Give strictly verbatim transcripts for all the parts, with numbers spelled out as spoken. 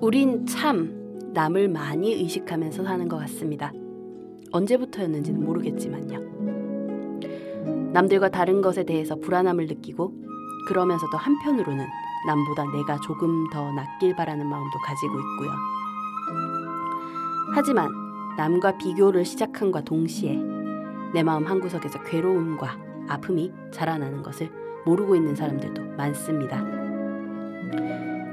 우린 참 남을 많이 의식하면서 사는 것 같습니다. 언제부터였는지는 모르겠지만요. 남들과 다른 것에 대해서 불안함을 느끼고 그러면서도 한편으로는 남보다 내가 조금 더 낫길 바라는 마음도 가지고 있고요. 하지만 남과 비교를 시작함과 동시에 내 마음 한구석에서 괴로움과 아픔이 자라나는 것을 모르고 있는 사람들도 많습니다.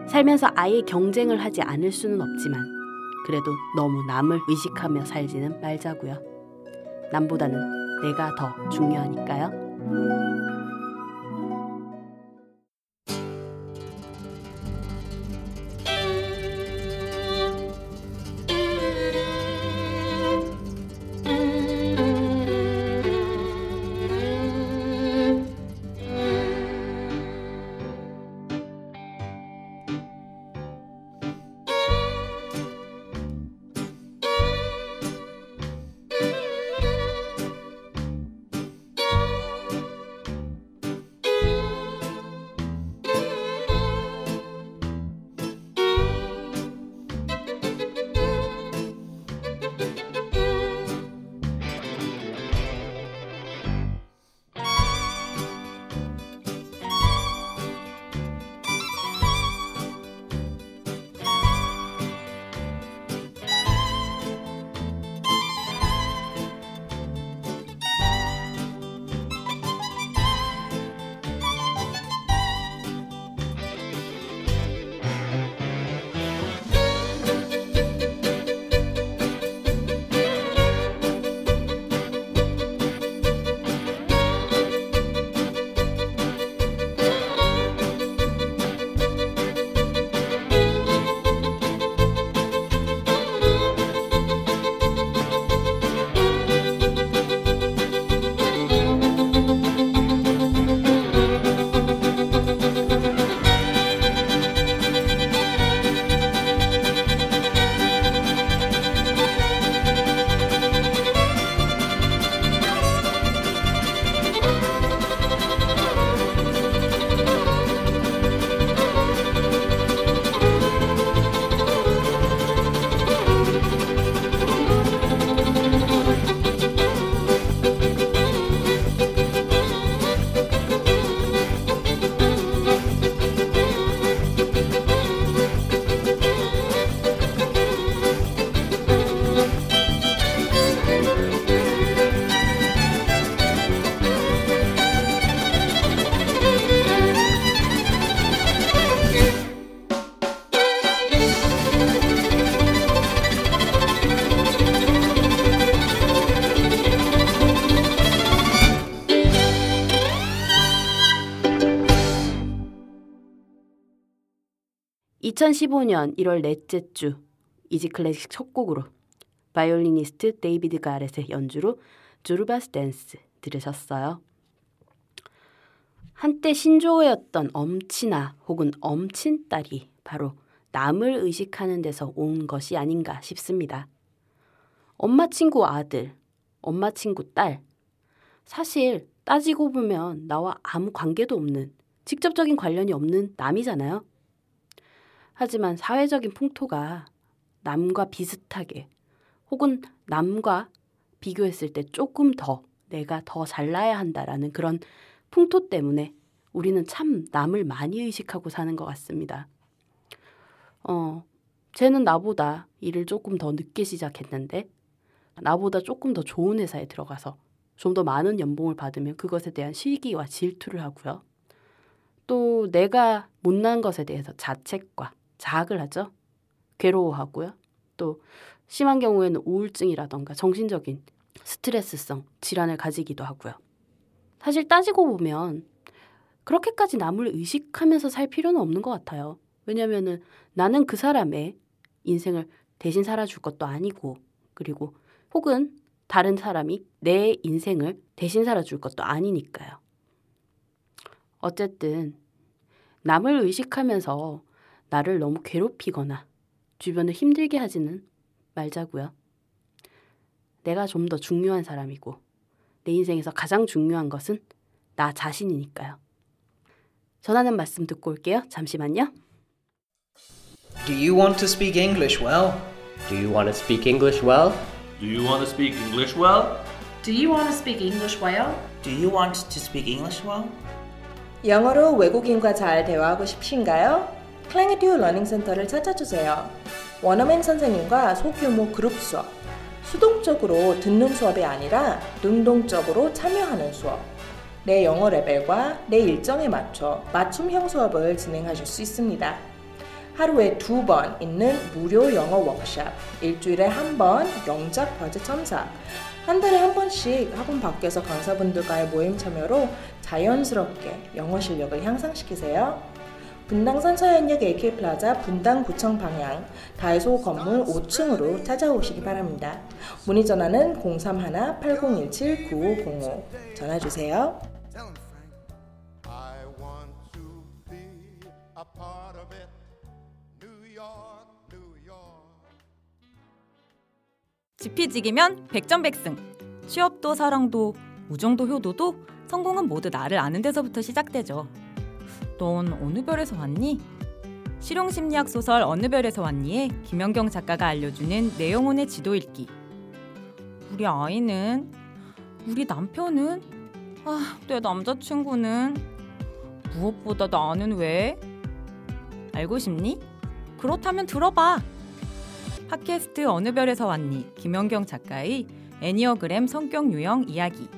살면서 아예 경쟁을 하지 않을 수는 없지만 그래도 너무 남을 의식하며 살지는 말자고요. 남보다는 내가 더 중요하니까요. 이천십오 년 일월 넷째 주 이지 클래식 첫 곡으로 바이올리니스트 데이비드 가렛의 연주로 주르바스 댄스 들으셨어요. 한때 신조어였던 엄친아 혹은 엄친딸이 바로 남을 의식하는 데서 온 것이 아닌가 싶습니다. 엄마 친구 아들, 엄마 친구 딸. 사실 따지고 보면 나와 아무 관계도 없는, 직접적인 관련이 없는 남이잖아요. 하지만 사회적인 풍토가 남과 비슷하게 혹은 남과 비교했을 때 조금 더 내가 더 잘나야 한다라는 그런 풍토 때문에 우리는 참 남을 많이 의식하고 사는 것 같습니다. 어, 쟤는 나보다 일을 조금 더 늦게 시작했는데 나보다 조금 더 좋은 회사에 들어가서 좀 더 많은 연봉을 받으면 그것에 대한 시기와 질투를 하고요. 또 내가 못난 것에 대해서 자책과 자학을 하죠. 괴로워하고요. 또 심한 경우에는 우울증이라던가 정신적인 스트레스성 질환을 가지기도 하고요. 사실 따지고 보면 그렇게까지 남을 의식하면서 살 필요는 없는 것 같아요. 왜냐면은 나는 그 사람의 인생을 대신 살아줄 것도 아니고, 그리고 혹은 다른 사람이 내 인생을 대신 살아줄 것도 아니니까요. 어쨌든 남을 의식하면서 나를 너무 괴롭히거나 주변을 힘들게 하지는 말자고요. 내가 좀 더 중요한 사람이고 내 인생에서 가장 중요한 것은 나 자신이니까요. 전하는 말씀 듣고 올게요. 잠시만요. Do you want to speak English well? Do you want to speak English well? Do you want to speak English well? Do you want to speak English well? Do you want to speak English well? 영어로 외국인과 잘 대화하고 싶으신가요? 클랭듀 러닝 센터를 찾아주세요. 원어민 선생님과 소규모 그룹 수업, 수동적으로 듣는 수업이 아니라 능동적으로 참여하는 수업, 내 영어 레벨과 내 일정에 맞춰 맞춤형 수업을 진행하실 수 있습니다. 하루에 두 번 있는 무료 영어 워크샵, 일주일에 한 번 영작 과제 첨삭, 한 달에 한 번씩 학원 밖에서 강사분들과의 모임 참여로 자연스럽게 영어 실력을 향상시키세요. 분당선 서현역 에이케이 플라자 분당구청 방향 다이소 건물 오 층으로 찾아오시기 바랍니다. 문의 전화는 공삼일 팔공일칠 구오공오 전화주세요. 지피지기면 백전백승. 취업도 사랑도 우정도 효도도 성공은 모두 나를 아는 데서부터 시작되죠. 넌 어느 별에서 왔니? 실용심리학 소설 어느 별에서 왔니에 김연경 작가가 알려주는 내 영혼의 지도 읽기. 우리 아이는? 우리 남편은? 아, 내 남자친구는? 무엇보다 나는 왜? 알고 싶니? 그렇다면 들어봐. 팟캐스트 어느 별에서 왔니? 김연경 작가의 애니어그램 성격 유형 이야기.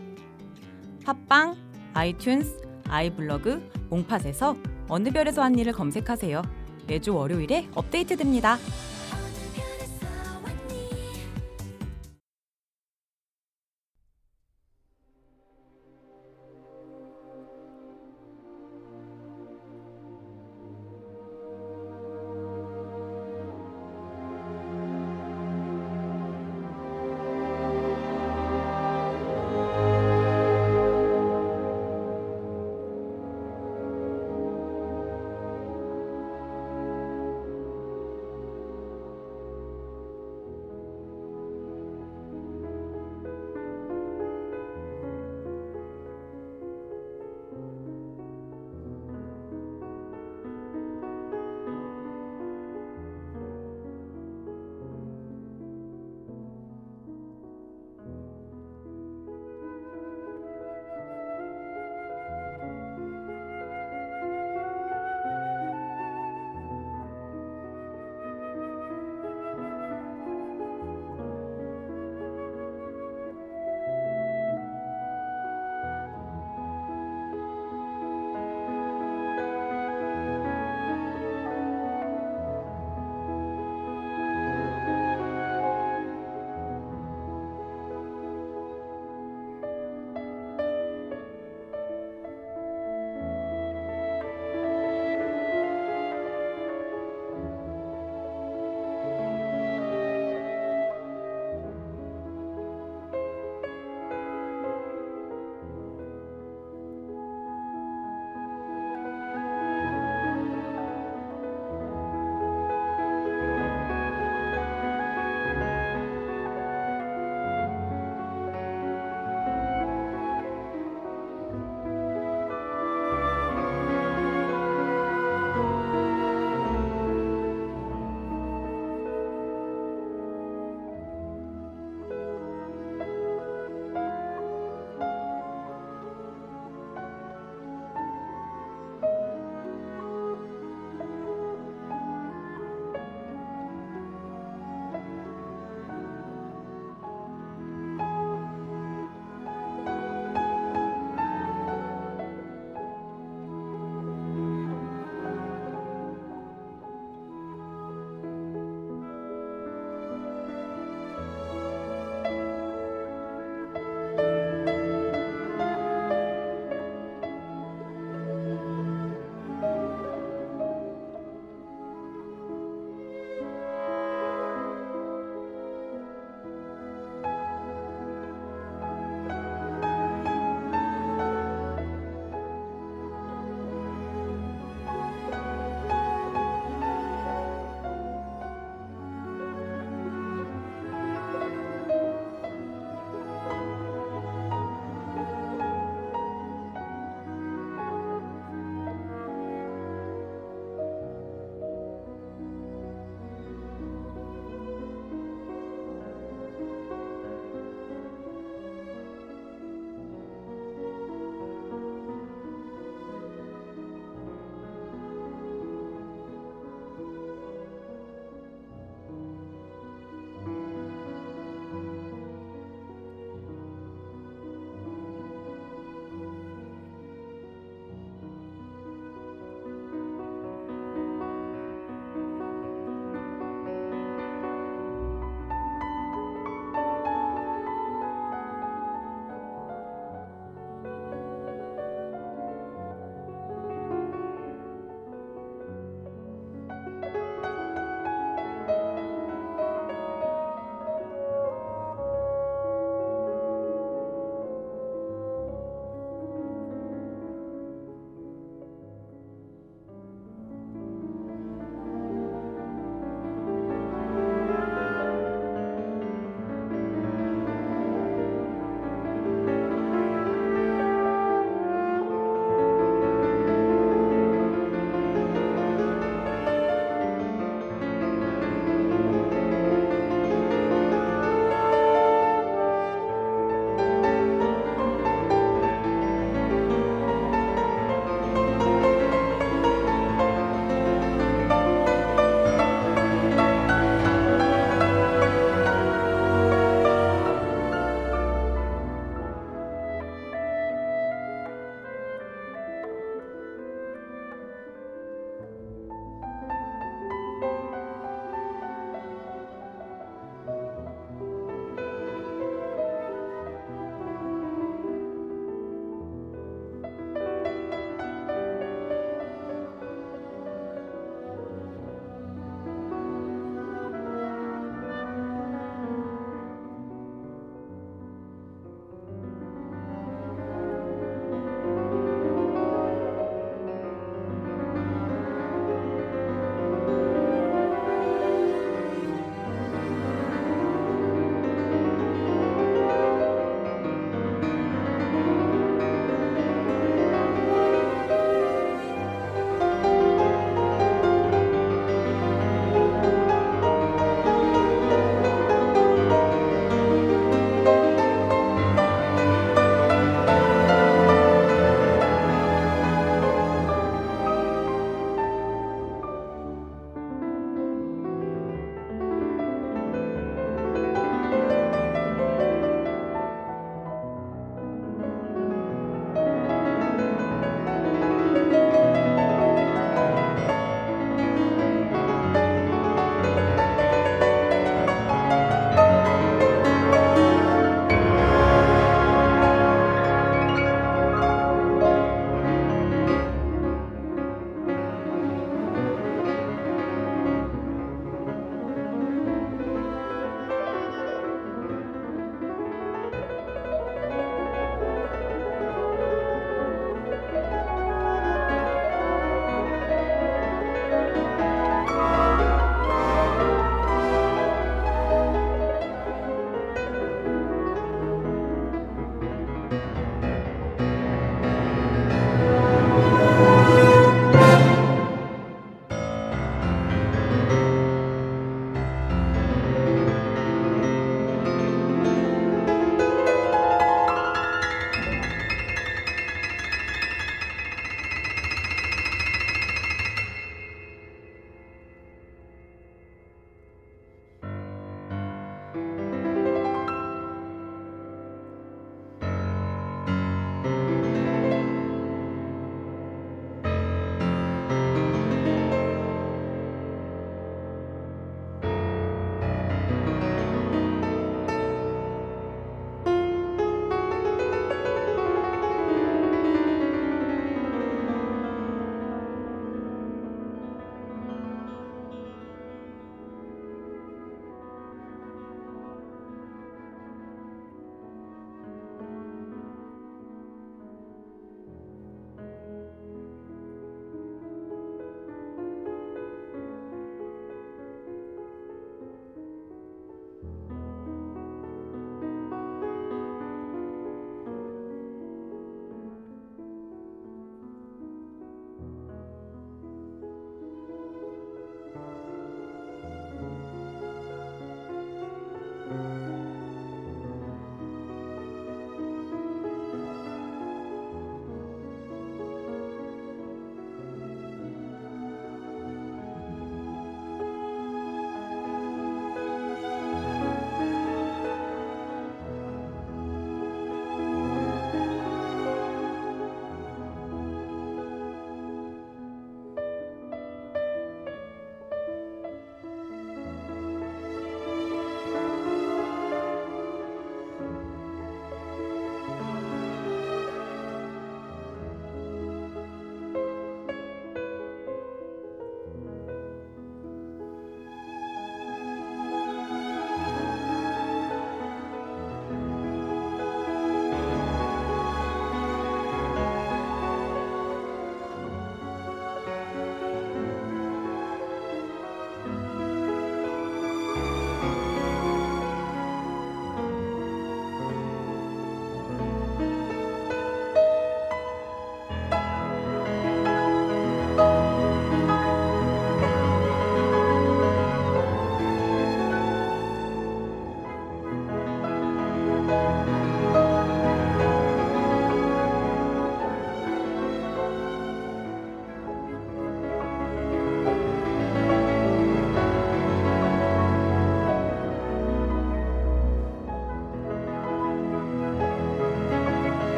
팟빵, 아이튠스, 아이블로그, 몽팟에서 어느 별에서 왔니를 검색하세요. 매주 월요일에 업데이트됩니다.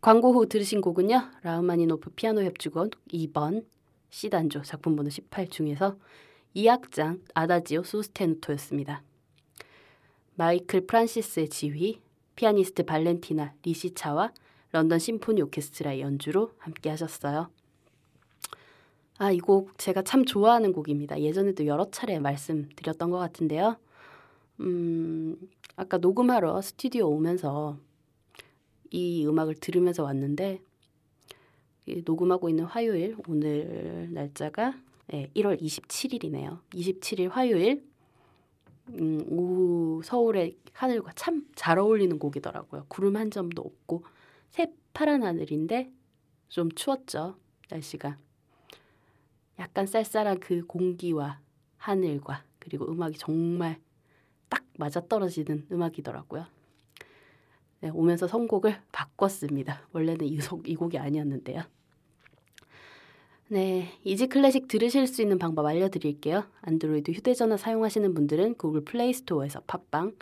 광고 후 들으신 곡은요. 라흐마니노프 피아노 협주곡 이 번 C단조 작품번호 십팔 중에서 이 악장 아다지오 소스테누토였습니다. 마이클 프란시스의 지휘, 피아니스트 발렌티나 리시차와 런던 심포니 오케스트라의 연주로 함께 하셨어요. 아, 이 곡 제가 참 좋아하는 곡입니다. 예전에도 여러 차례 말씀드렸던 것 같은데요. 음, 아까 녹음하러 스튜디오 오면서 이 음악을 들으면서 왔는데, 녹음하고 있는 화요일, 오늘 날짜가 일월 이십칠일이네요. 이십칠일 화요일 음, 오후 서울의 하늘과 참 잘 어울리는 곡이더라고요. 구름 한 점도 없고 새파란 하늘인데 좀 추웠죠, 날씨가. 약간 쌀쌀한 그 공기와 하늘과 그리고 음악이 정말 딱 맞아떨어지는 음악이더라고요. 네, 오면서 선곡을 바꿨습니다. 원래는 이, 이 곡이 아니었는데요. 네, 이지 클래식 들으실 수 있는 방법 알려드릴게요. 안드로이드 휴대전화 사용하시는 분들은 구글 플레이스토어에서 팟빵,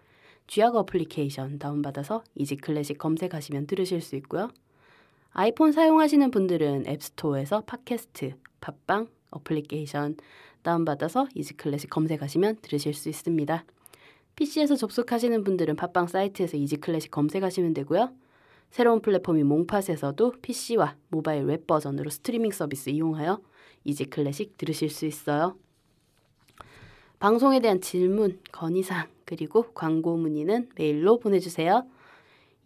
쥐약 어플리케이션 다운받아서 이지 클래식 검색하시면 들으실 수 있고요. 아이폰 사용하시는 분들은 앱스토어에서 팟캐스트, 팟빵 어플리케이션 다운받아서 이지 클래식 검색하시면 들으실 수 있습니다. 피씨에서 접속하시는 분들은 팟빵 사이트에서 이지클래식 검색하시면 되고요. 새로운 플랫폼인 몽팟에서도 피씨와 모바일 웹 버전으로 스트리밍 서비스 이용하여 이지클래식 들으실 수 있어요. 방송에 대한 질문, 건의사항, 그리고 광고 문의는 메일로 보내주세요.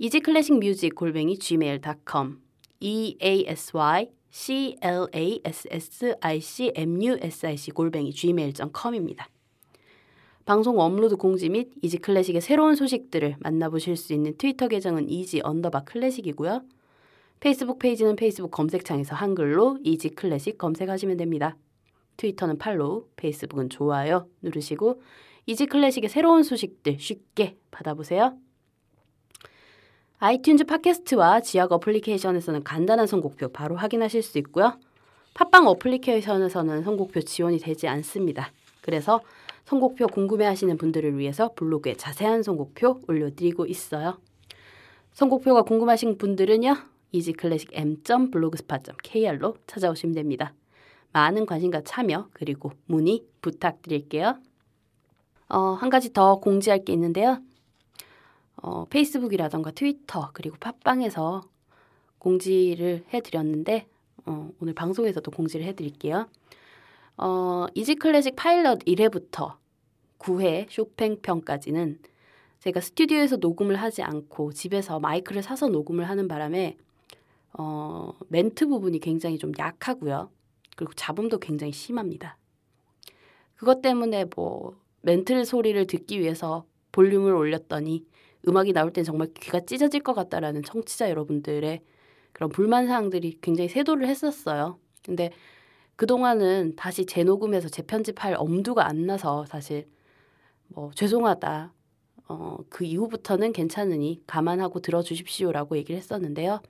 이지클래식뮤직 골뱅이 지메일 닷컴 이에이에스와이씨엘에이에스에스아이씨엠유에스아이씨 골뱅이 지메일 닷컴입니다. 방송 업로드 공지 및 이지 클래식의 새로운 소식들을 만나보실 수 있는 트위터 계정은 이지 언더바 클래식이고요. 페이스북 페이지는 페이스북 검색창에서 한글로 이지 클래식 검색하시면 됩니다. 트위터는 팔로우, 페이스북은 좋아요 누르시고 이지 클래식의 새로운 소식들 쉽게 받아보세요. 아이튠즈 팟캐스트와 지약 어플리케이션에서는 간단한 선곡표 바로 확인하실 수 있고요. 팟빵 어플리케이션에서는 선곡표 지원이 되지 않습니다. 그래서 선곡표 궁금해하시는 분들을 위해서 블로그에 자세한 선곡표 올려드리고 있어요. 선곡표가 궁금하신 분들은요. 이지클래식 엠 블로그스팟 닷 케이알로 찾아오시면 됩니다. 많은 관심과 참여 그리고 문의 부탁드릴게요. 어, 한 가지 더 공지할 게 있는데요. 어, 페이스북이라던가 트위터 그리고 팟빵에서 공지를 해드렸는데 어, 오늘 방송에서도 공지를 해드릴게요. 어, 이지클래식 파일럿 일 회부터 구 회 쇼팽편까지는 제가 스튜디오에서 녹음을 하지 않고 집에서 마이크를 사서 녹음을 하는 바람에 어, 멘트 부분이 굉장히 좀 약하고요. 그리고 잡음도 굉장히 심합니다. 그것 때문에 뭐 멘트 소리를 듣기 위해서 볼륨을 올렸더니 음악이 나올 땐 정말 귀가 찢어질 것 같다라는 청취자 여러분들의 그런 불만사항들이 굉장히 세도를 했었어요. 근데 그동안은 다시 재녹음해서 재편집할 엄두가 안 나서 사실 뭐 죄송하다, 어, 그 이후부터는 괜찮으니 감안하고 들어주십시오라고 얘기를 했었는데요.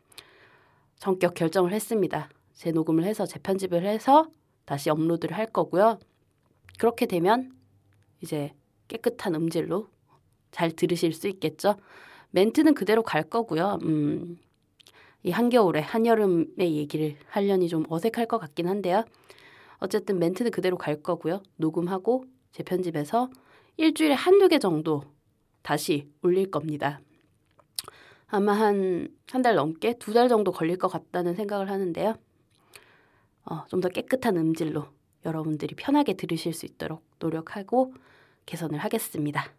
전격 결정을 했습니다. 재녹음을 해서 재편집을 해서 다시 업로드를 할 거고요. 그렇게 되면 이제 깨끗한 음질로 잘 들으실 수 있겠죠. 멘트는 그대로 갈 거고요. 음... 이 한겨울에 한여름의 얘기를 하려니 좀 어색할 것 같긴 한데요. 어쨌든 멘트는 그대로 갈 거고요. 녹음하고 재편집해서 일주일에 한두 개 정도 다시 올릴 겁니다. 아마 한 한 달 넘게 두 달 정도 걸릴 것 같다는 생각을 하는데요. 어, 좀 더 깨끗한 음질로 여러분들이 편하게 들으실 수 있도록 노력하고 개선을 하겠습니다.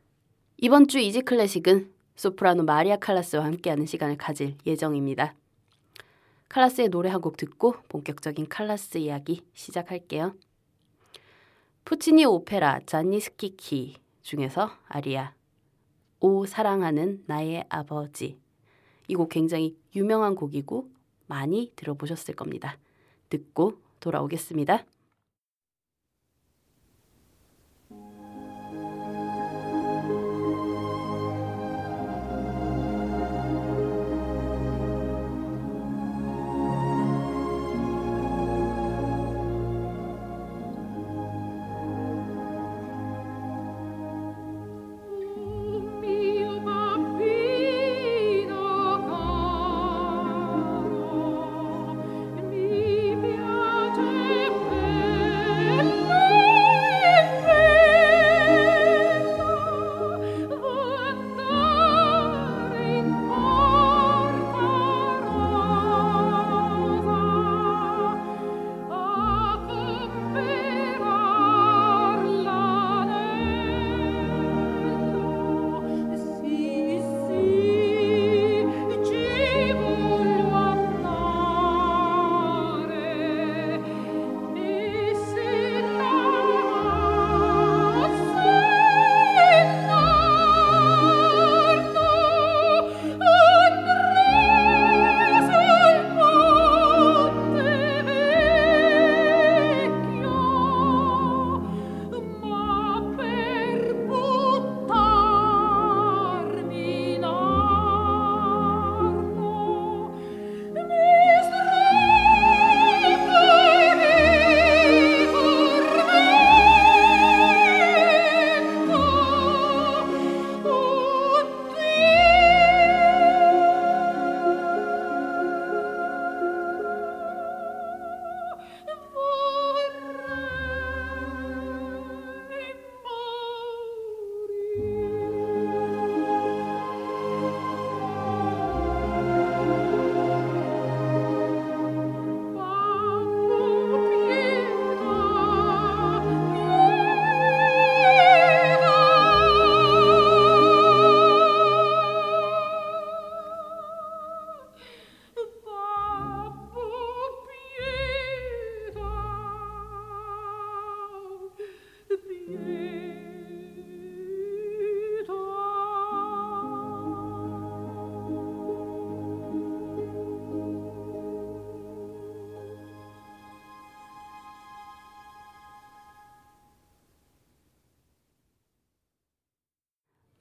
이번 주 이지 클래식은 소프라노 마리아 칼라스와 함께하는 시간을 가질 예정입니다. 칼라스의 노래 한 곡 듣고 본격적인 칼라스 이야기 시작할게요. 푸치니 오페라 잔니 스키키 중에서 아리아 오 사랑하는 나의 아버지, 이 곡 굉장히 유명한 곡이고 많이 들어보셨을 겁니다. 듣고 돌아오겠습니다.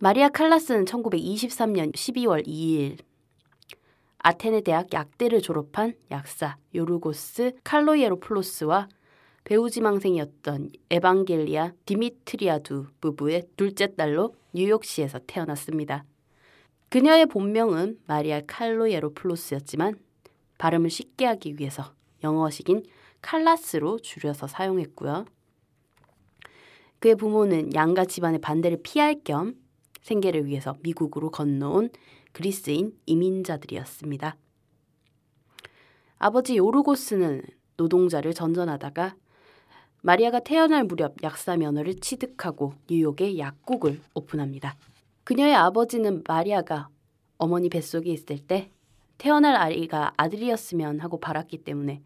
마리아 칼라스는 천구백이십삼 년 십이월 이일 아테네 대학 약대를 졸업한 약사 요르고스 칼로예로플로스와 배우 지망생이었던 에반겔리아 디미트리아두 부부의 둘째 딸로 뉴욕시에서 태어났습니다. 그녀의 본명은 마리아 칼로예로플로스였지만 발음을 쉽게 하기 위해서 영어식인 칼라스로 줄여서 사용했고요. 그의 부모는 양가 집안의 반대를 피할 겸 생계를 위해서 미국으로 건너온 그리스인 이민자들이었습니다. 아버지 요르고스는 노동자를 전전하다가 마리아가 태어날 무렵 약사 면허를 취득하고 뉴욕에 약국을 오픈합니다. 그녀의 아버지는 마리아가 어머니 뱃속에 있을 때 태어날 아이가 아들이었으면 하고 바랐기 때문에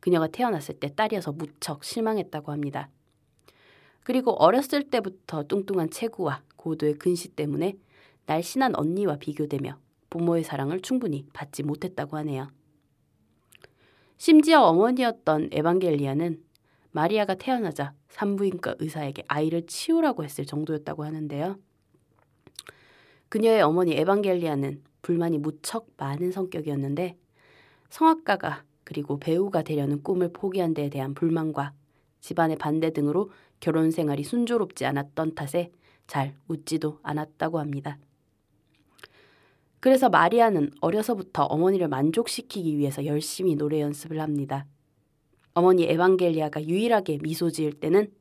그녀가 태어났을 때 딸이어서 무척 실망했다고 합니다. 그리고 어렸을 때부터 뚱뚱한 체구와 고도의 근시 때문에 날씬한 언니와 비교되며 부모의 사랑을 충분히 받지 못했다고 하네요. 심지어 어머니였던 에반겔리아는 마리아가 태어나자 산부인과 의사에게 아이를 치우라고 했을 정도였다고 하는데요. 그녀의 어머니 에반겔리아는 불만이 무척 많은 성격이었는데 성악가가 그리고 배우가 되려는 꿈을 포기한 데에 대한 불만과 집안의 반대 등으로 결혼 생활이 순조롭지 않았던 탓에 잘 웃지도 않았다고 합니다. 그래서 마리아는 어려서부터 어머니를 만족시키기 위해서 열심히 노래 연습을 합니다. 어머니 에반겔리아가 유일하게 미소 지을 때는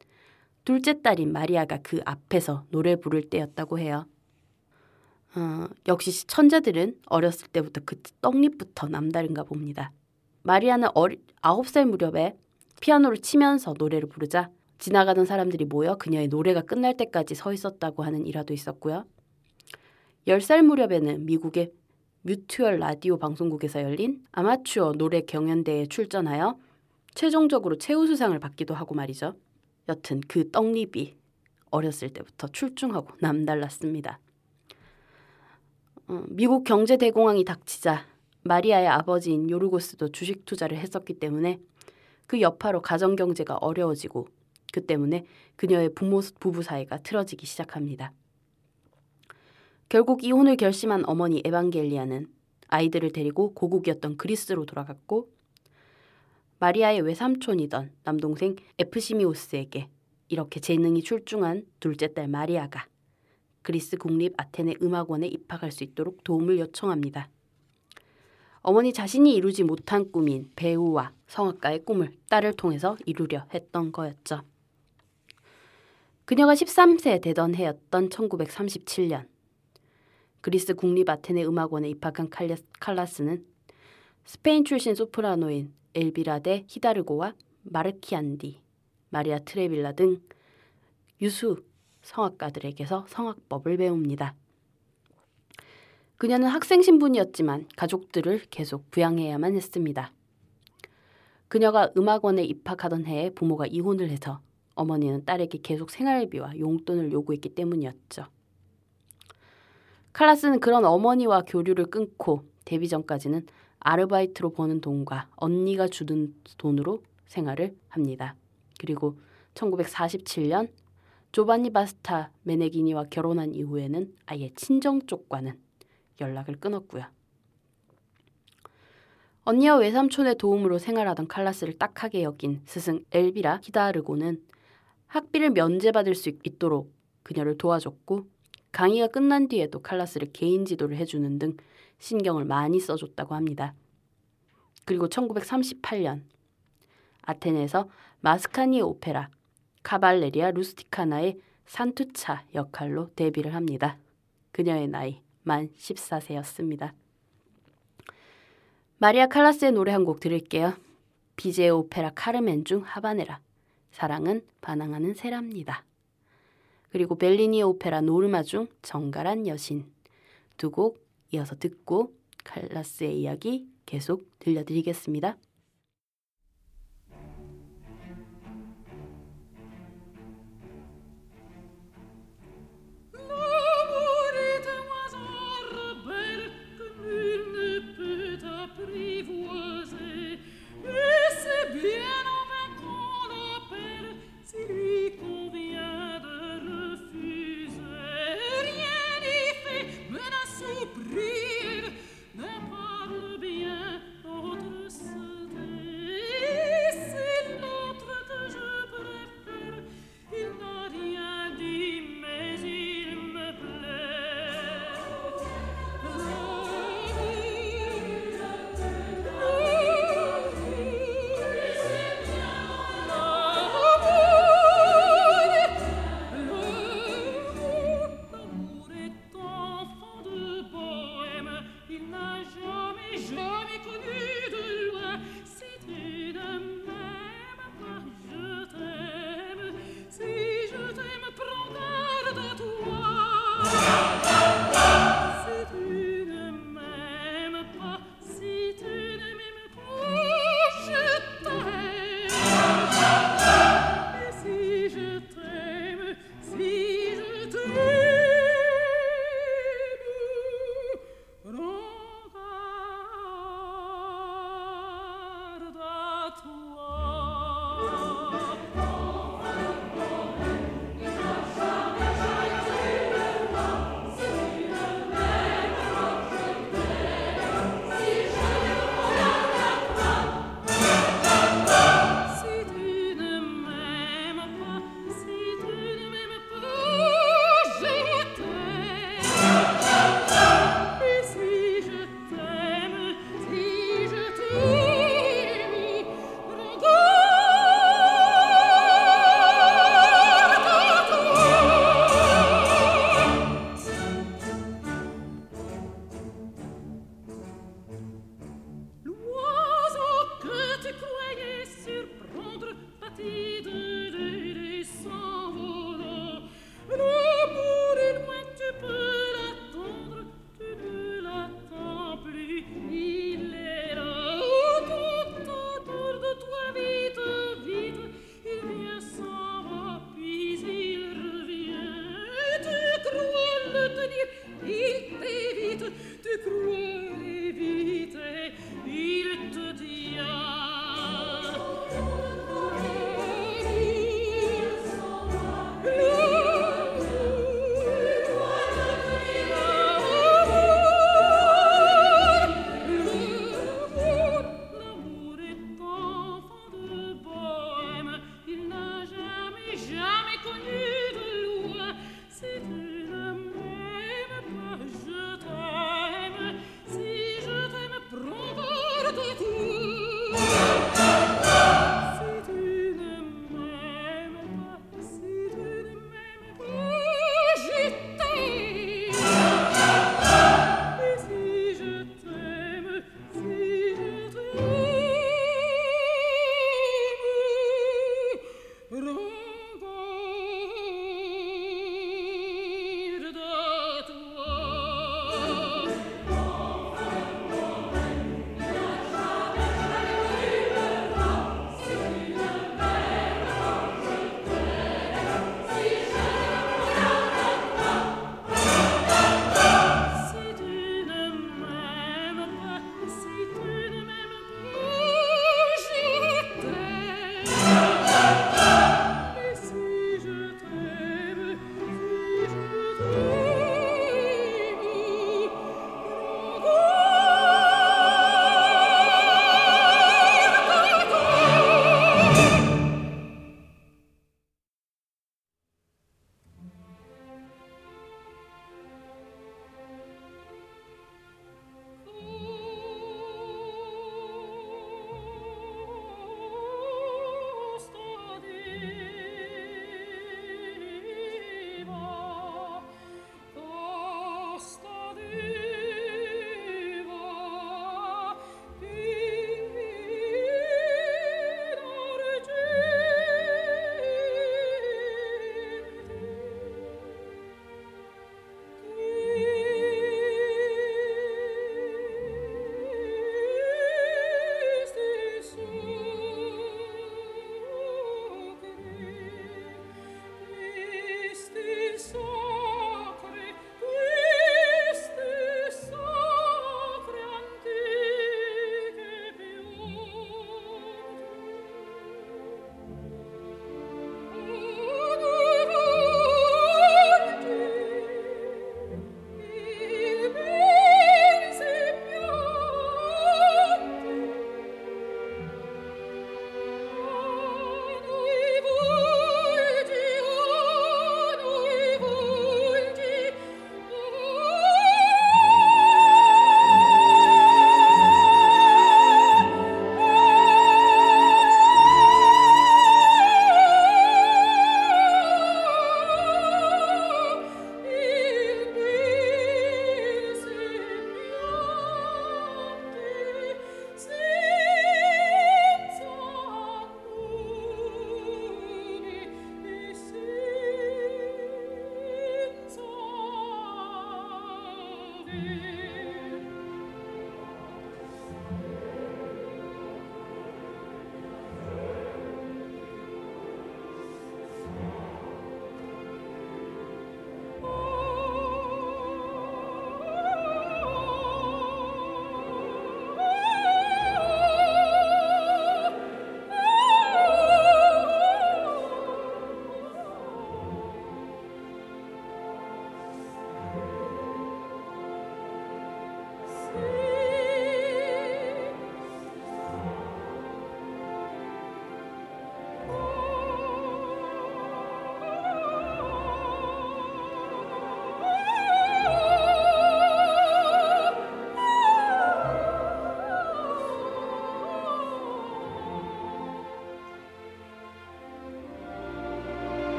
둘째 딸인 마리아가 그 앞에서 노래 부를 때였다고 해요. 어, 역시 천재들은 어렸을 때부터 그 떡잎부터 남다른가 봅니다. 마리아는 어리, 아홉 살 무렵에 피아노를 치면서 노래를 부르자 지나가던 사람들이 모여 그녀의 노래가 끝날 때까지 서 있었다고 하는 일화도 있었고요. 열 살 무렵에는 미국의 뮤추얼 라디오 방송국에서 열린 아마추어 노래 경연대회에 출전하여 최종적으로 최우수상을 받기도 하고 말이죠. 여튼 그 떡잎이 어렸을 때부터 출중하고 남달랐습니다. 미국 경제대공황이 닥치자 마리아의 아버지인 요르고스도 주식 투자를 했었기 때문에 그 여파로 가정경제가 어려워지고 그 때문에 그녀의 부모, 부부 사이가 틀어지기 시작합니다. 결국 이혼을 결심한 어머니 에반겔리아는 아이들을 데리고 고국이었던 그리스로 돌아갔고 마리아의 외삼촌이던 남동생 에프시미오스에게 이렇게 재능이 출중한 둘째 딸 마리아가 그리스 국립 아테네 음악원에 입학할 수 있도록 도움을 요청합니다. 어머니 자신이 이루지 못한 꿈인 배우와 성악가의 꿈을 딸을 통해서 이루려 했던 거였죠. 그녀가 열세 세 되던 해였던 천구백삼십칠 년 그리스 국립 아테네 음악원에 입학한 칼라스는 스페인 출신 소프라노인 엘비라 데 히다르고와 마르키안디, 마리아 트레빌라 등 유수 성악가들에게서 성악법을 배웁니다. 그녀는 학생 신분이었지만 가족들을 계속 부양해야만 했습니다. 그녀가 음악원에 입학하던 해에 부모가 이혼을 해서 어머니는 딸에게 계속 생활비와 용돈을 요구했기 때문이었죠. 칼라스는 그런 어머니와 교류를 끊고 데뷔 전까지는 아르바이트로 버는 돈과 언니가 주는 돈으로 생활을 합니다. 그리고 천구백사십칠 년 조반니 바스타 메네기니와 결혼한 이후에는 아예 친정 쪽과는 연락을 끊었고요. 언니와 외삼촌의 도움으로 생활하던 칼라스를 딱하게 여긴 스승 엘비라 히다르고는 학비를 면제받을 수 있도록 그녀를 도와줬고 강의가 끝난 뒤에도 칼라스를 개인 지도를 해주는 등 신경을 많이 써줬다고 합니다. 그리고 천구백삼십팔 년 아테네에서 마스카니의 오페라 카발레리아 루스티카나의 산투차 역할로 데뷔를 합니다. 그녀의 나이 만 열네 세였습니다. 마리아 칼라스의 노래 한 곡 들을게요. 비제의 오페라 카르멘 중 하바네라, 사랑은 반항하는 세랍니다. 그리고 벨리니의 오페라 노르마 중 정갈한 여신, 두 곡 이어서 듣고 칼라스의 이야기 계속 들려드리겠습니다. Prière, ne parle bien, autre se jamais connu de loin, c'est la même page.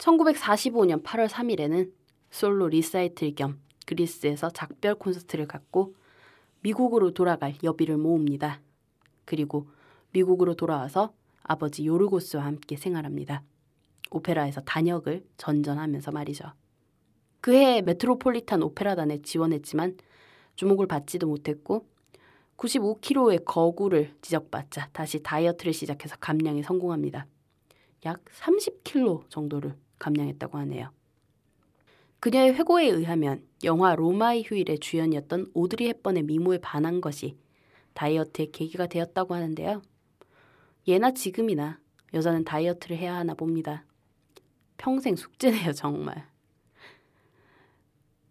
천구백사십오 년 팔월 삼일에는 솔로 리사이틀 겸 그리스에서 작별 콘서트를 갖고 미국으로 돌아갈 여비를 모읍니다. 그리고 미국으로 돌아와서 아버지 요르고스와 함께 생활합니다. 오페라에서 단역을 전전하면서 말이죠. 그해 메트로폴리탄 오페라단에 지원했지만 주목을 받지도 못했고 구십오 킬로그램의 거구를 지적받자 다시 다이어트를 시작해서 감량에 성공합니다. 약 삼십 킬로그램 정도를 감량했다고 하네요. 그녀의 회고에 의하면 영화 로마의 휴일의 주연이었던 오드리 헵번의 미모에 반한 것이 다이어트의 계기가 되었다고 하는데요. 예나 지금이나 여자는 다이어트를 해야 하나 봅니다. 평생 숙제네요, 정말.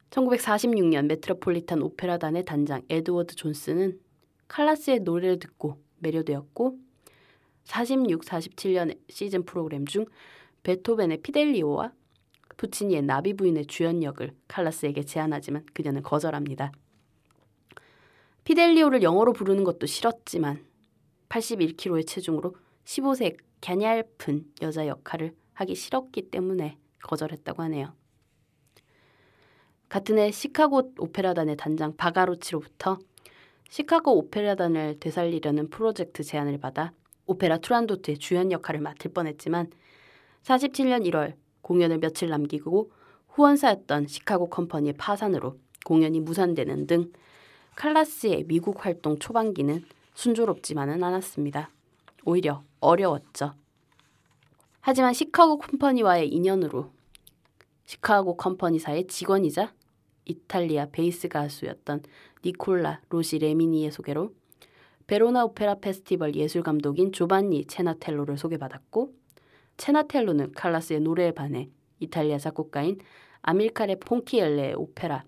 천구백사십육 년 메트로폴리탄 오페라단의 단장 에드워드 존스는 칼라스의 노래를 듣고 매료되었고 사십육 사십칠 년 시즌 프로그램 중 베토벤의 피델리오와 푸치니의 나비 부인의 주연 역을 칼라스에게 제안하지만 그녀는 거절합니다. 피델리오를 영어로 부르는 것도 싫었지만 팔십일 킬로그램의 체중으로 십오 세 갸냘픈 여자 역할을 하기 싫었기 때문에 거절했다고 하네요. 같은 해 시카고 오페라단의 단장 바가로치로부터 시카고 오페라단을 되살리려는 프로젝트 제안을 받아 오페라 투란도트의 주연 역할을 맡을 뻔했지만 사십칠 년 일월 공연을 며칠 남기고 후원사였던 시카고 컴퍼니의 파산으로 공연이 무산되는 등 칼라스의 미국 활동 초반기는 순조롭지만은 않았습니다. 오히려 어려웠죠. 하지만 시카고 컴퍼니와의 인연으로 시카고 컴퍼니사의 직원이자 이탈리아 베이스 가수였던 니콜라 로시 레미니의 소개로 베로나 오페라 페스티벌 예술감독인 조반니 체나텔로를 소개받았고 체나텔로는 칼라스의 노래에 반해 이탈리아 작곡가인 아밀카레 폰키엘레의 오페라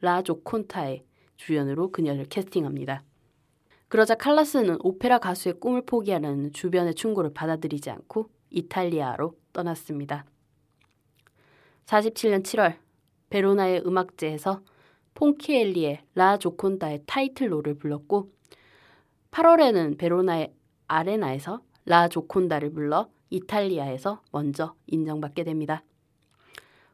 라 조콘타의 주연으로 그녀를 캐스팅합니다. 그러자 칼라스는 오페라 가수의 꿈을 포기하라는 주변의 충고를 받아들이지 않고 이탈리아로 떠났습니다. 사십칠 년 칠월 베로나의 음악제에서 폰키엘리의 라 조콘다의 타이틀로를 불렀고 팔월에는 베로나의 아레나에서 라 조콘다를 불러 이탈리아에서 먼저 인정받게 됩니다.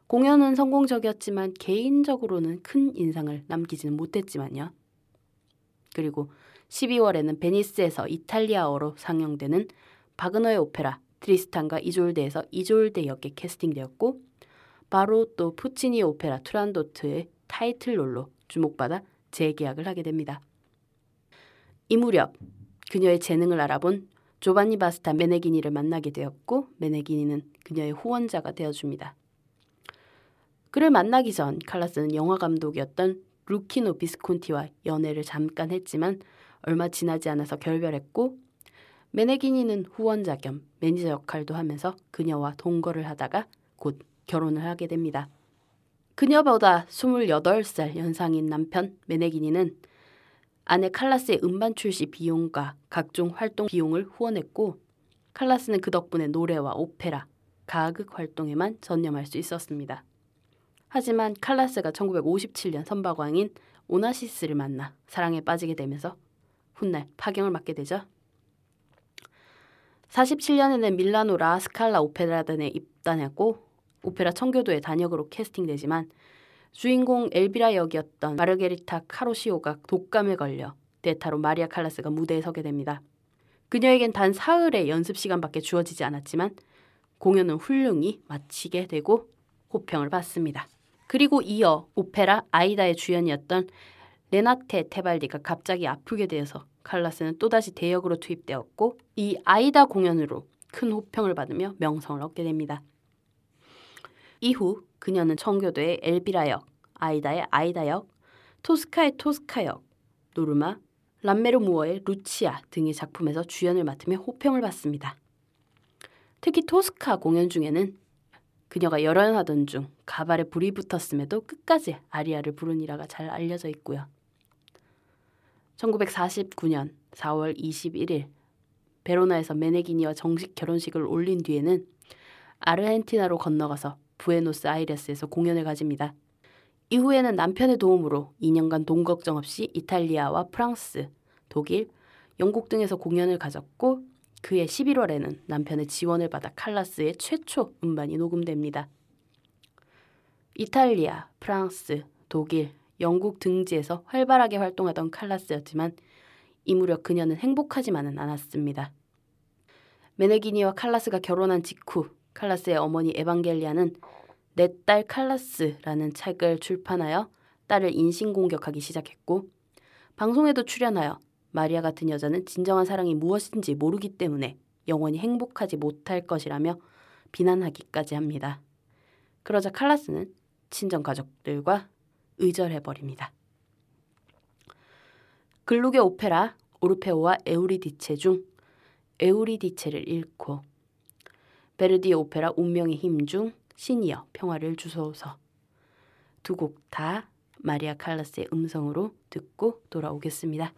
공연은 성공적이었지만 개인적으로는 큰 인상을 남기지는 못했지만요. 그리고 십이월에는 베니스에서 이탈리아어로 상영되는 바그너의 오페라 트리스탄과 이졸데에서 이졸데 역에 캐스팅되었고 바로 또 푸치니 오페라 투란도트의 타이틀롤로 주목받아 재계약을 하게 됩니다. 이 무렵 그녀의 재능을 알아본 조반니 바스타 메네기니를 만나게 되었고 메네기니는 그녀의 후원자가 되어줍니다. 그를 만나기 전 칼라스는 영화감독이었던 루키노 비스콘티와 연애를 잠깐 했지만 얼마 지나지 않아서 결별했고 메네기니는 후원자 겸 매니저 역할도 하면서 그녀와 동거를 하다가 곧 결혼을 하게 됩니다. 그녀보다 스물여덟 살 연상인 남편 메네기니는 아내 칼라스의 음반 출시 비용과 각종 활동 비용을 후원했고 칼라스는 그 덕분에 노래와 오페라, 가극 활동에만 전념할 수 있었습니다. 하지만 칼라스가 천구백오십칠 년 선박왕인 오나시스를 만나 사랑에 빠지게 되면서 훗날 파경을 맞게 되죠. 사십칠 년에는 밀라노 라스칼라 오페라단에 입단했고 오페라 청교도의 단역으로 캐스팅되지만 주인공 엘비라 역이었던 마르게리타 카로시오가 독감에 걸려 대타로 마리아 칼라스가 무대에 서게 됩니다. 그녀에겐 단 사흘의 연습 시간밖에 주어지지 않았지만 공연은 훌륭히 마치게 되고 호평을 받습니다. 그리고 이어 오페라 아이다의 주연이었던 레나테 테발디가 갑자기 아프게 되어서 칼라스는 또다시 대역으로 투입되었고 이 아이다 공연으로 큰 호평을 받으며 명성을 얻게 됩니다. 이후 그녀는 청교도의 엘비라 역, 아이다의 아이다 역, 토스카의 토스카 역, 노르마, 람메르무어의 루치아 등의 작품에서 주연을 맡으며 호평을 받습니다. 특히 토스카 공연 중에는 그녀가 열연하던 중 가발에 불이 붙었음에도 끝까지 아리아를 부르니라가 잘 알려져 있고요. 천구백사십구 년 사월 이십일일 베로나에서 메네기니와 정식 결혼식을 올린 뒤에는 아르헨티나로 건너가서 부에노스아이레스에서 공연을 가집니다. 이후에는 남편의 도움으로 이 년간 돈 걱정 없이 이탈리아와 프랑스, 독일, 영국 등에서 공연을 가졌고 그해 십일월에는 남편의 지원을 받아 칼라스의 최초 음반이 녹음됩니다. 이탈리아, 프랑스, 독일, 영국 등지에서 활발하게 활동하던 칼라스였지만 이 무렵 그녀는 행복하지만은 않았습니다. 메네기니와 칼라스가 결혼한 직후 칼라스의 어머니 에반겔리아는 내 딸 칼라스라는 책을 출판하여 딸을 인신공격하기 시작했고 방송에도 출연하여 마리아 같은 여자는 진정한 사랑이 무엇인지 모르기 때문에 영원히 행복하지 못할 것이라며 비난하기까지 합니다. 그러자 칼라스는 친정 가족들과 의절해버립니다. 글룩의 오페라 오르페오와 에우리디체 중 에우리디체를 읽고 베르디의 오페라 운명의 힘 중 시니어 평화를 주소서 두 곡 다 마리아 칼라스의 음성으로 듣고 돌아오겠습니다.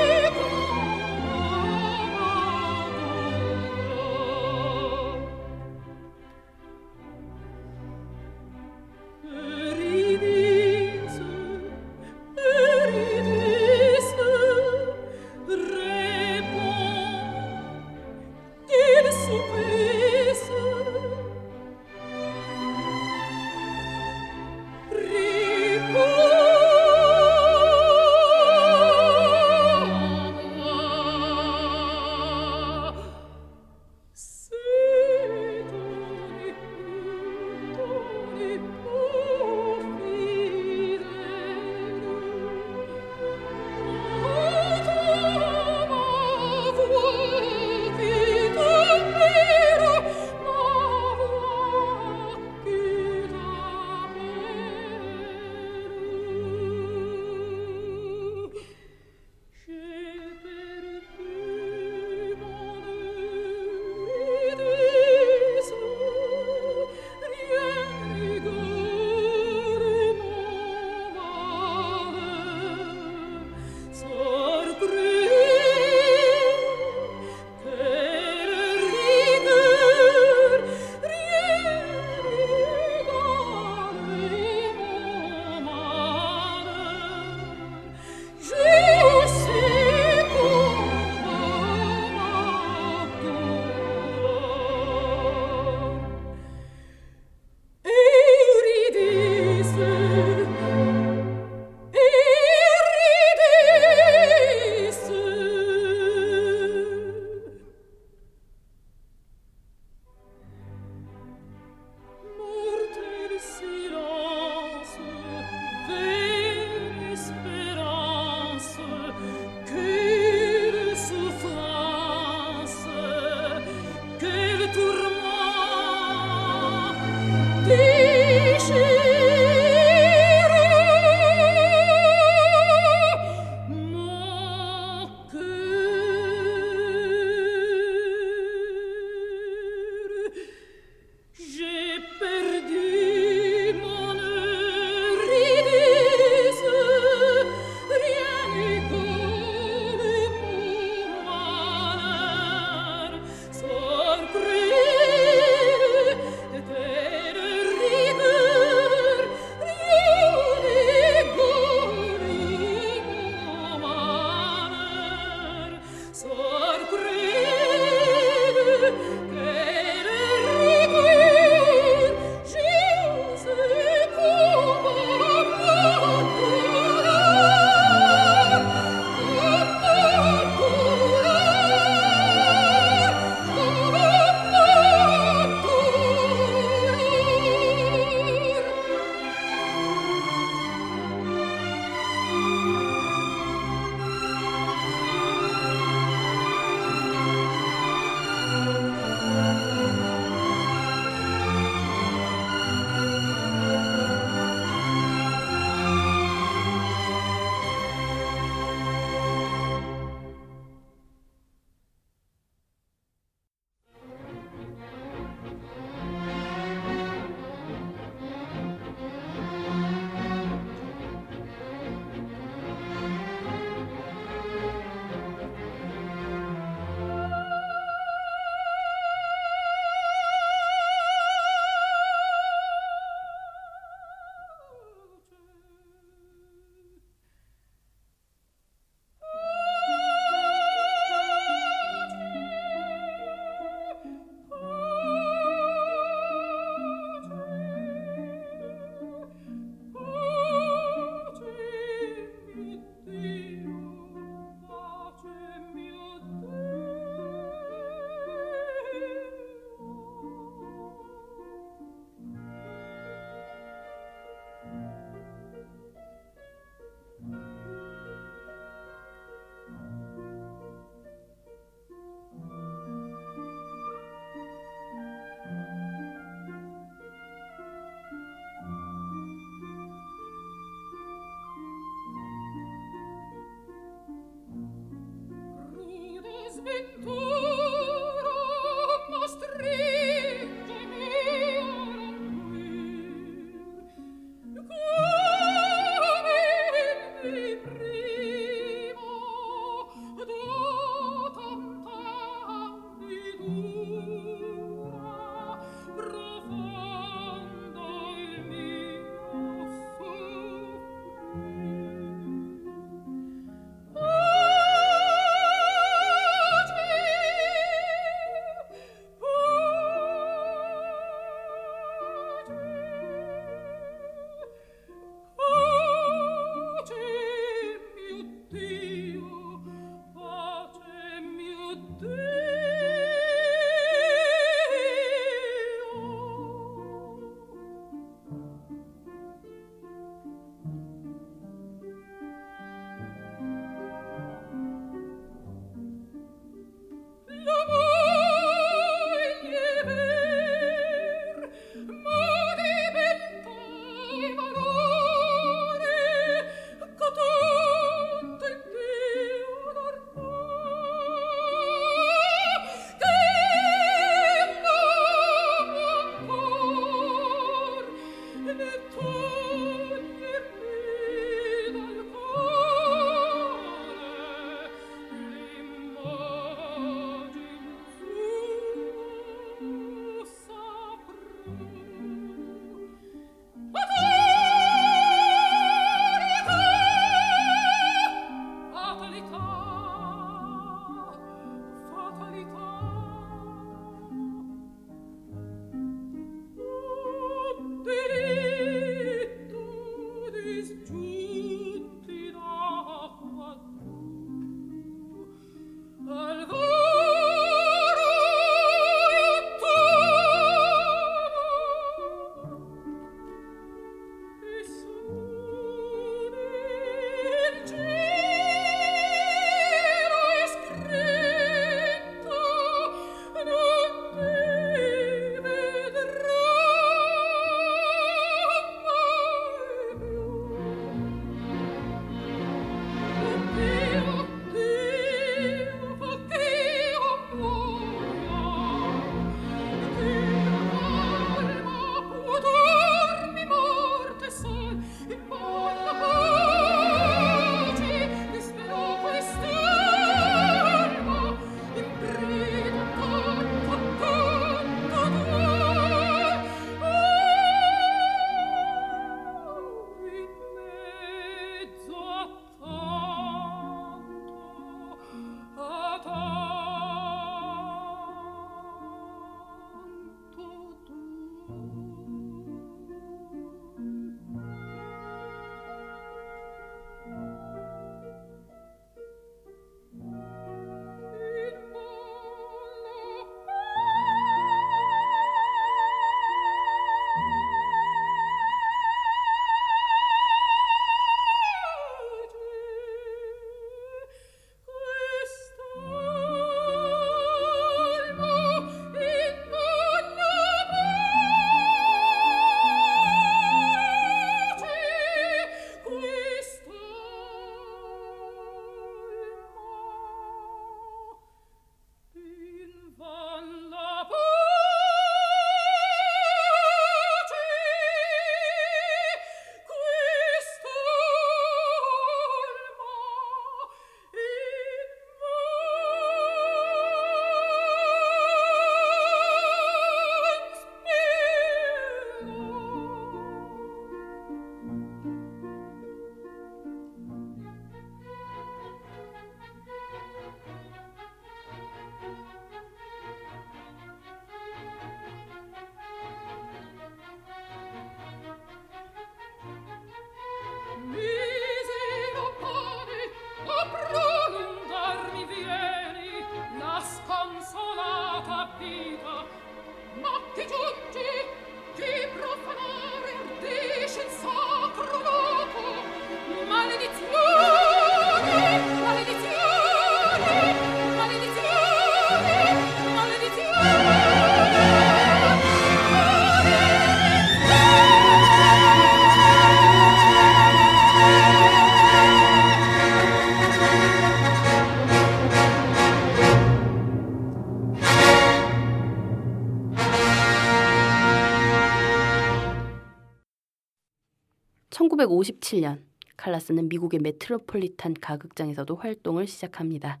천구백오십칠 년 칼라스는 미국의 메트로폴리탄 가극장에서도 활동을 시작합니다.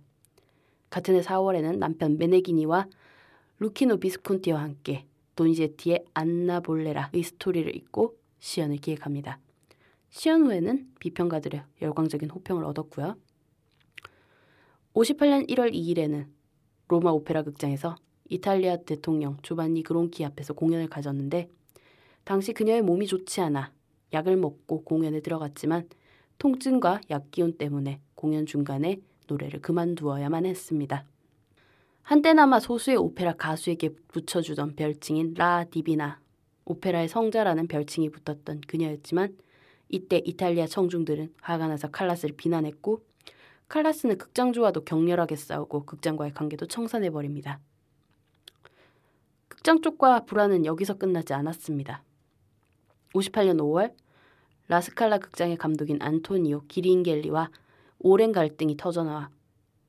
같은 해 사월에는 남편 메네기니와 루키노 비스콘티와 함께 도니제티의 안나 볼레라의 스토리를 읽고 시연을 기획합니다. 시연 후에는 비평가들의 열광적인 호평을 얻었고요. 오십팔 년 일월 이일에는 로마 오페라 극장에서 이탈리아 대통령 조반니 그론키 앞에서 공연을 가졌는데, 당시 그녀의 몸이 좋지 않아 약을 먹고 공연에 들어갔지만 통증과 약기운 때문에 공연 중간에 노래를 그만두어야만 했습니다. 한때나마 소수의 오페라 가수에게 붙여주던 별칭인 라 디비나, 오페라의 성자라는 별칭이 붙었던 그녀였지만, 이때 이탈리아 청중들은 화가 나서 칼라스를 비난했고, 칼라스는 극장주와도 격렬하게 싸우고 극장과의 관계도 청산해버립니다. 극장 쪽과 불화는 여기서 끝나지 않았습니다. 오십팔 년 오월 라스칼라 극장의 감독인 안토니오 기린겔리와 오랜 갈등이 터져나와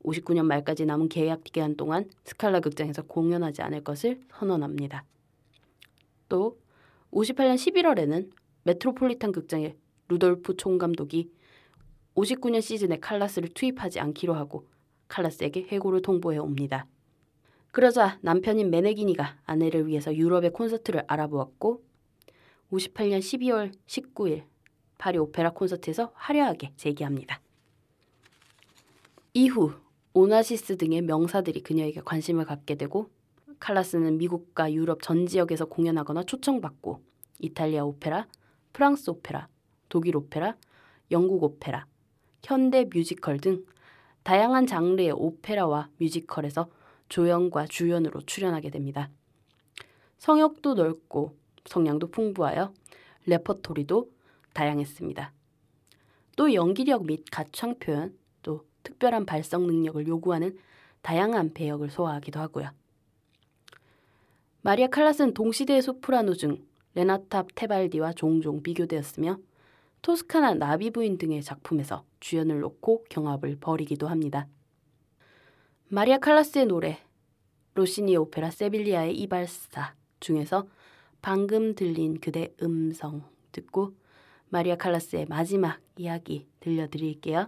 오십구 년 말까지 남은 계약 기간 동안 스칼라 극장에서 공연하지 않을 것을 선언합니다. 또 오십팔 년 십일월에는 메트로폴리탄 극장의 루돌프 총감독이 오십구 년 시즌에 칼라스를 투입하지 않기로 하고 칼라스에게 해고를 통보해 옵니다. 그러자 남편인 메네기니가 아내를 위해서 유럽의 콘서트를 알아보았고, 오십팔 년 십이월 십구일 파리 오페라 콘서트에서 화려하게 재기합니다. 이후 오나시스 등의 명사들이 그녀에게 관심을 갖게 되고, 칼라스는 미국과 유럽 전 지역에서 공연하거나 초청받고 이탈리아 오페라, 프랑스 오페라, 독일 오페라, 영국 오페라, 현대 뮤지컬 등 다양한 장르의 오페라와 뮤지컬에서 조연과 주연으로 출연하게 됩니다. 성역도 넓고 성량도 풍부하여 레퍼토리도 다양했습니다. 또 연기력 및 가창 표현, 또 특별한 발성 능력을 요구하는 다양한 배역을 소화하기도 하고요. 마리아 칼라스는 동시대의 소프라노 중 레나타 테발디와 종종 비교되었으며, 토스카나 나비 부인 등의 작품에서 주연을 놓고 경합을 벌이기도 합니다. 마리아 칼라스의 노래, 로시니의 오페라 세빌리아의 이발사 중에서 방금 들린 그대 음성 듣고 마리아 칼라스의 마지막 이야기 들려드릴게요.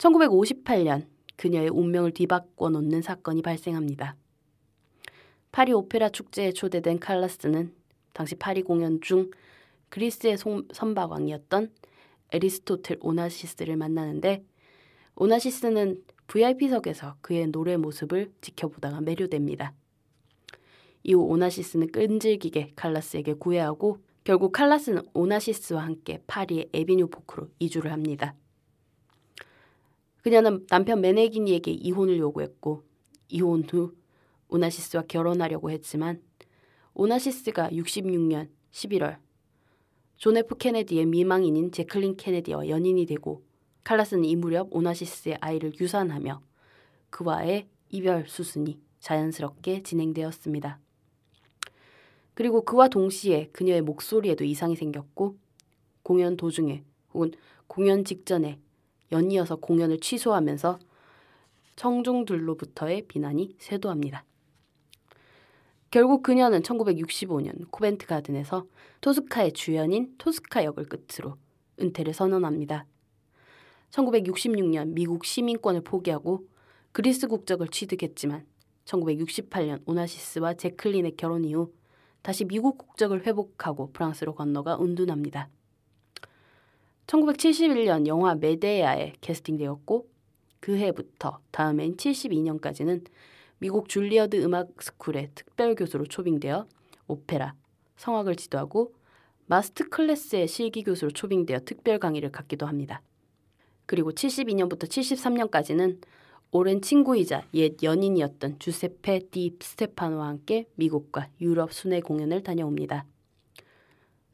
천구백오십팔 년 그녀의 운명을 뒤바꿔 놓는 사건이 발생합니다. 파리 오페라 축제에 초대된 칼라스는 당시 파리 공연 중 그리스의 선박왕이었던 에리스토텔 오나시스를 만나는데, 오나시스는 브이아이피석에서 그의 노래 모습을 지켜보다가 매료됩니다. 이후 오나시스는 끈질기게 칼라스에게 구애하고 결국 칼라스는 오나시스와 함께 파리의 에비뉴 포크로 이주를 합니다. 그녀는 남편 메네기니에게 이혼을 요구했고 이혼 후 오나시스와 결혼하려고 했지만, 오나시스가 육십육 년 십일월 존 에프 케네디의 미망인인 제클린 케네디와 연인이 되고, 칼라스는 이 무렵 오나시스의 아이를 유산하며 그와의 이별 수순이 자연스럽게 진행되었습니다. 그리고 그와 동시에 그녀의 목소리에도 이상이 생겼고, 공연 도중에 혹은 공연 직전에 연이어서 공연을 취소하면서 청중들로부터의 비난이 쇄도합니다. 결국 그녀는 천구백육십오 년 코벤트 가든에서 토스카의 주연인 토스카 역을 끝으로 은퇴를 선언합니다. 천구백육십육 년 미국 시민권을 포기하고 그리스 국적을 취득했지만, 천구백육십팔 년 오나시스와 제클린의 결혼 이후 다시 미국 국적을 회복하고 프랑스로 건너가 은둔합니다. 천구백칠십일 년 영화 메데아에 캐스팅되었고, 그 해부터 다음 해인 칠십이 년까지는 미국 줄리어드 음악 스쿨의 특별 교수로 초빙되어 오페라, 성악을 지도하고 마스터 클래스의 실기 교수로 초빙되어 특별 강의를 갖기도 합니다. 그리고 칠십이 년부터 칠십삼 년까지는 오랜 친구이자 옛 연인이었던 주세페 디 스테파노와 함께 미국과 유럽 순회 공연을 다녀옵니다.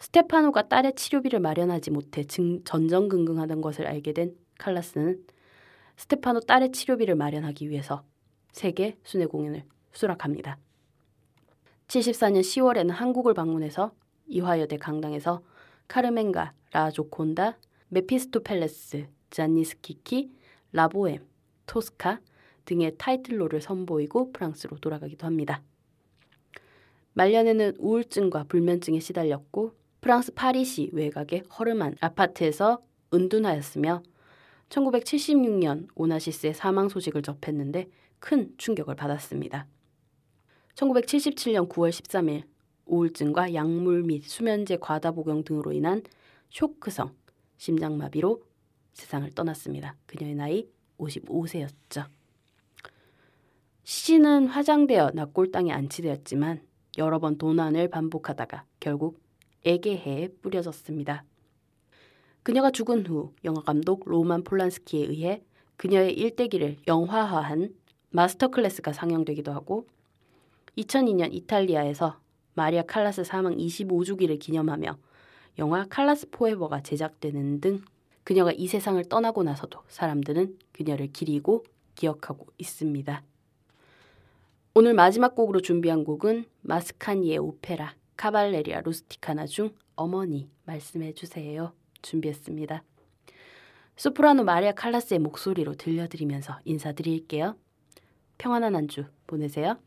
스테파노가 딸의 치료비를 마련하지 못해 전전긍긍하던 것을 알게 된 칼라스는 스테파노 딸의 치료비를 마련하기 위해서 세계 순회 공연을 수락합니다. 칠십사 년 시월에는 한국을 방문해서 이화여대 강당에서 카르멘과 라 조콘다, 메피스토펠레스, 지안니 스키키, 라보엠, 토스카 등의 타이틀로를 선보이고 프랑스로 돌아가기도 합니다. 말년에는 우울증과 불면증에 시달렸고 프랑스 파리시 외곽의 허름한 아파트에서 은둔하였으며 천구백칠십육 년 오나시스의 사망 소식을 접했는데 큰 충격을 받았습니다. 천구백칠십칠 년 구월 십삼일 우울증과 약물 및 수면제 과다 복용 등으로 인한 쇼크성 심장마비로 세상을 떠났습니다. 그녀의 나이 오십오 세였죠. 시신은 화장되어 납골당에 안치되었지만 여러 번 도난을 반복하다가 결국 에게해에 뿌려졌습니다. 그녀가 죽은 후 영화감독 로만 폴란스키에 의해 그녀의 일대기를 영화화한 마스터 클래스가 상영되기도 하고 이천이 년 이탈리아에서 마리아 칼라스 사망 이십오 주기를 기념하며 영화 칼라스 포에버가 제작되는 등 그녀가 이 세상을 떠나고 나서도 사람들은 그녀를 기리고 기억하고 있습니다. 오늘 마지막 곡으로 준비한 곡은 마스카니의 오페라 카발레리아 루스티카나 중 어머니 말씀해 주세요. 준비했습니다. 소프라노 마리아 칼라스의 목소리로 들려드리면서 인사드릴게요. 평안한 한 주 보내세요.